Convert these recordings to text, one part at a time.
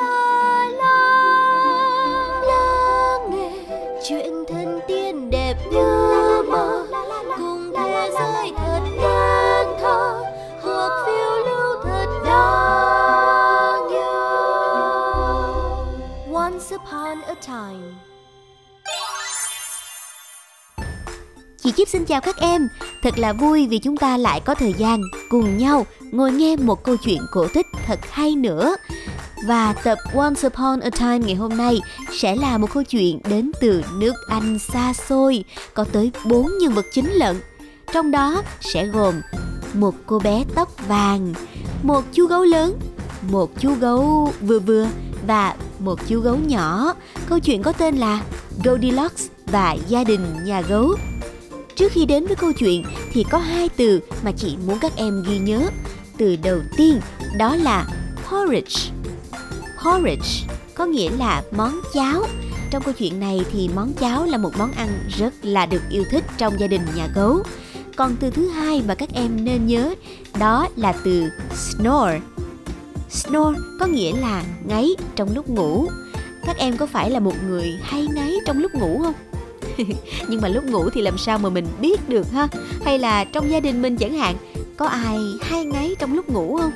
la la, la nghe chuyện thần tiên đẹp như mơ, cùng thế giới thật đáng thơ, hoặc phiêu lưu thật đáng yêu. Once upon a time. Chị Chip xin chào các em. Thật là vui vì chúng ta lại có thời gian cùng nhau ngồi nghe một câu chuyện cổ tích thật hay nữa. Và tập Once Upon a Time ngày hôm nay sẽ là một câu chuyện đến từ nước Anh xa xôi, có tới 4 nhân vật chính lận. Trong đó sẽ gồm một cô bé tóc vàng, một chú gấu lớn, một chú gấu vừa vừa và một chú gấu nhỏ. Câu chuyện có tên là Goldilocks và gia đình nhà gấu. Trước khi đến với câu chuyện thì có 2 từ mà chị muốn các em ghi nhớ. Từ đầu tiên đó là porridge. Porridge có nghĩa là món cháo. Trong câu chuyện này thì món cháo là một món ăn rất là được yêu thích trong gia đình nhà gấu. Còn từ thứ 2 mà các em nên nhớ đó là từ snore. Snore có nghĩa là ngáy trong lúc ngủ. Các em có phải là một người hay ngáy trong lúc ngủ không? Nhưng mà lúc ngủ thì làm sao mà mình biết được ha? Hay là trong gia đình mình chẳng hạn, có ai hay ngáy trong lúc ngủ không?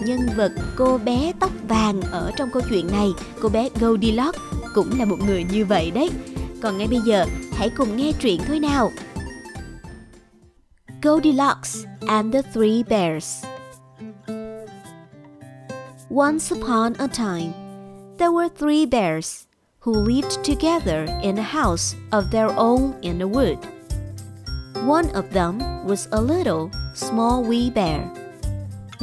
Nhân vật cô bé tóc vàng ở trong câu chuyện này, cô bé Goldilocks cũng là một người như vậy đấy. Còn ngay bây giờ, hãy cùng nghe truyện thôi nào. Goldilocks and the Three Bears. Once upon a time, there were three bears who lived together in a house of their own in the wood. One of them was a little, small wee bear.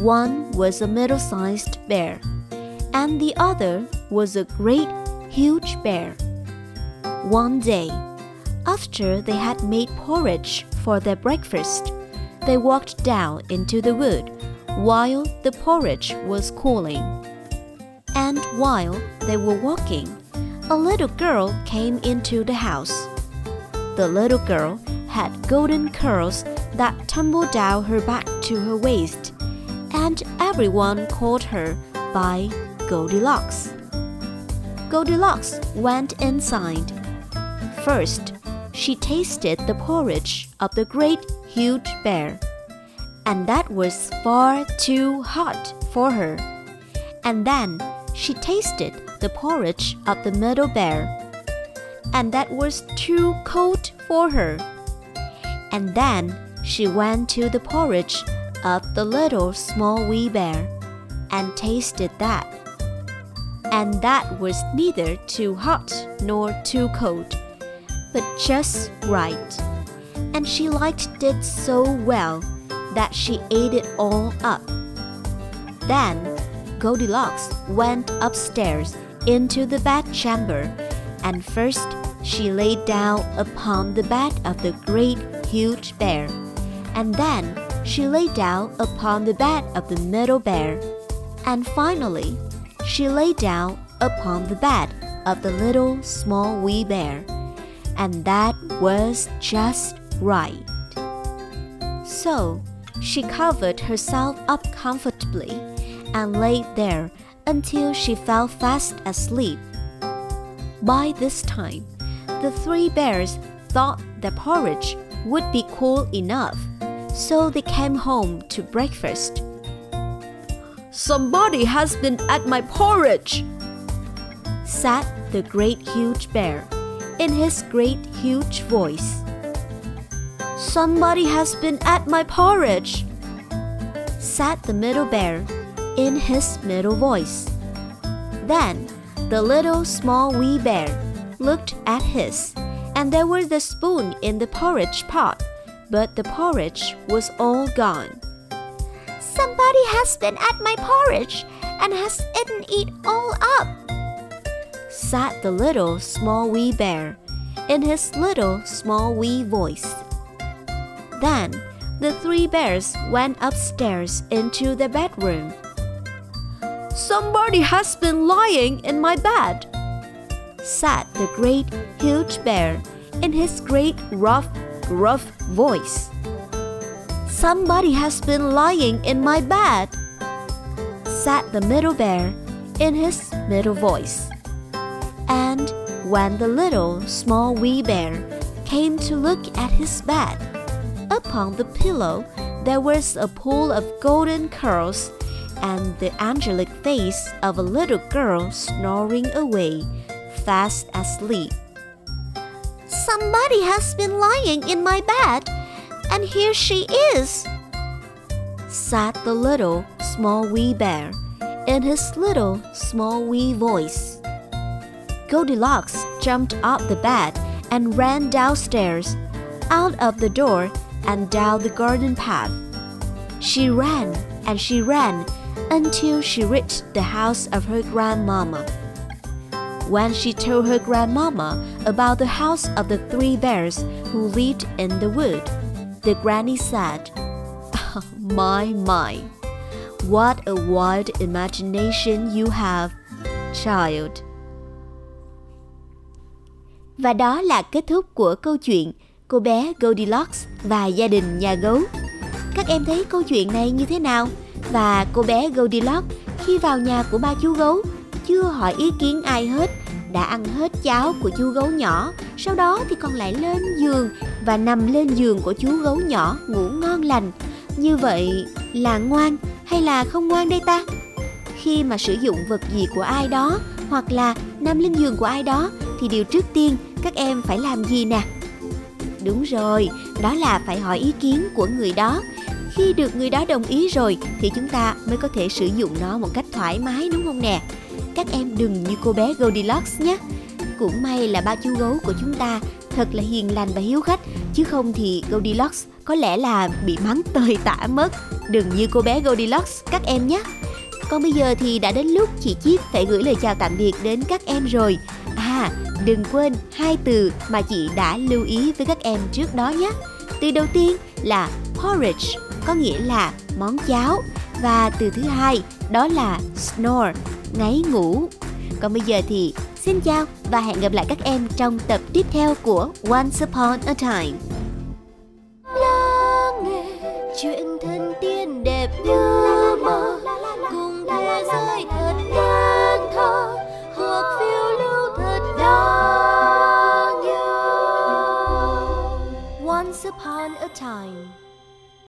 One was a middle-sized bear, and the other was a great, huge bear. One day, after they had made porridge for their breakfast, they walked down into the wood while the porridge was cooling. And while they were walking, a little girl came into the house. The little girl had golden curls that tumbled down her back to her waist, and everyone called her by Goldilocks. Goldilocks went inside. First, she tasted the porridge of the great, huge bear, and that was far too hot for her. And then she tasted the porridge of the middle bear, and that was too cold for her. And then she went to the porridge of the little small wee bear and tasted that, and that was neither too hot nor too cold, but just right. And she liked it so well that she ate it all up. Then Goldilocks went upstairs into the bedchamber, and first she lay down upon the bed of the great, huge bear, and then she lay down upon the bed of the middle bear, and finally she lay down upon the bed of the little, small wee bear, and that was just right. So she covered herself up comfortably and lay there until she fell fast asleep. By this time, the three bears thought the porridge would be cool enough, so they came home to breakfast. "Somebody has been at my porridge," said the great huge bear in his great huge voice. "Somebody has been at my porridge," said the middle bear in his middle voice. Then the little small wee bear looked at his, and there was the spoon in the porridge pot, but the porridge was all gone. "Somebody has been at my porridge and has eaten it all up," said the little small wee bear in his little small wee voice. Then the three bears went upstairs into their bedroom. "Somebody has been lying in my bed," sat the great huge bear in his great rough voice. Somebody has been lying in my bed, said the middle bear in his middle voice. And when the little small wee bear came to look at his bed, upon the pillow there was a pool of golden curls and the angelic face of a little girl snoring away, fast asleep. Somebody has been lying in my bed, and here she is, said the little small wee bear in his little small wee voice. Goldilocks jumped off the bed and ran downstairs, out of the door and down the garden path. She ran and she ran until she reached the house of her grandmama. When she told her grandmama about the house of the three bears who lived in the wood, the granny said, oh, My, what a wild imagination you have, child. Và đó là kết thúc của câu chuyện Cô bé Goldilocks và gia đình nhà gấu. Các em thấy câu chuyện này như thế nào? Và cô bé Goldilocks khi vào nhà của ba chú gấu, chưa hỏi ý kiến ai hết, đã ăn hết cháo của chú gấu nhỏ. Sau đó thì con lại lên giường và nằm lên giường của chú gấu nhỏ ngủ ngon lành. Như vậy là ngoan hay là không ngoan đây ta? Khi mà sử dụng vật gì của ai đó hoặc là nằm lên giường của ai đó thì điều trước tiên các em phải làm gì nè? Đúng rồi, đó là phải hỏi ý kiến của người đó. Khi được người đó đồng ý rồi thì chúng ta mới có thể sử dụng nó một cách thoải mái, đúng không nè? Các em đừng như cô bé Goldilocks nhé. Cũng may là ba chú gấu của chúng ta thật là hiền lành và hiếu khách, chứ không thì Goldilocks có lẽ là bị mắng tơi tả mất. Đừng như cô bé Goldilocks các em nhé. Còn bây giờ thì đã đến lúc chị Chip phải gửi lời chào tạm biệt đến các em rồi. Đừng quên 2 từ mà chị đã lưu ý với các em trước đó nhé. Từ đầu tiên là porridge, có nghĩa là món cháo. Và từ thứ hai đó là snore, ngáy ngủ. Còn bây giờ thì xin chào và hẹn gặp lại các em trong tập tiếp theo của Once Upon a Time. Lỡ nghe chuyện thân tiên đẹp như mơ, cùng thế giới thật đáng thơ, hoặc phiêu lưu thật đáng nhớ. Once Upon a Time.